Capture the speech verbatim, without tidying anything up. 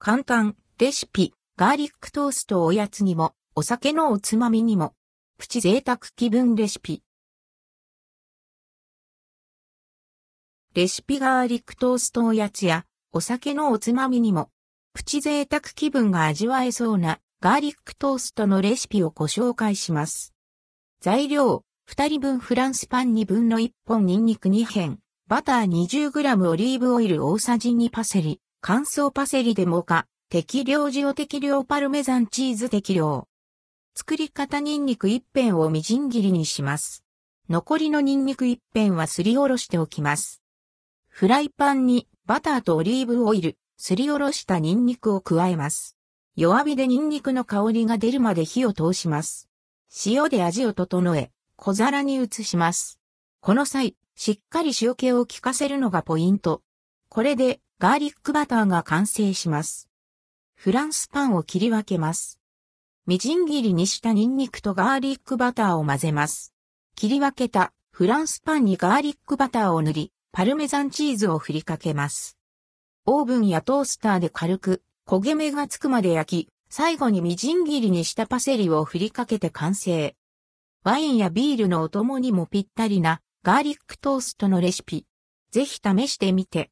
簡単、レシピ、ガーリックトーストおやつにも、お酒のおつまみにも、プチ贅沢気分レシピ。レシピガーリックトーストおやつや、お酒のおつまみにも、プチ贅沢気分が味わえそうな、ガーリックトーストのレシピをご紹介します。材料、ふたりぶんフランスパンにぶんのいっぽんニンニクにへん、バター にじゅうグラム オリーブオイル大さじにパセリ、乾燥パセリでもか、適量塩適量パルメザンチーズ適量。作り方ニンニク一片をみじん切りにします。残りのニンニク一片はすりおろしておきます。フライパンにバターとオリーブオイル、すりおろしたニンニクを加えます。弱火でニンニクの香りが出るまで火を通します。塩で味を調え、小皿に移します。この際、しっかり塩気を効かせるのがポイント。これでガーリックバターが完成します。フランスパンを切り分けます。みじん切りにしたニンニクとガーリックバターを混ぜます。切り分けたフランスパンにガーリックバターを塗り、パルメザンチーズを振りかけます。オーブンやトースターで軽く焦げ目がつくまで焼き、最後にみじん切りにしたパセリを振りかけて完成。ワインやビールのお供にもぴったりなガーリックトーストのレシピ。ぜひ試してみて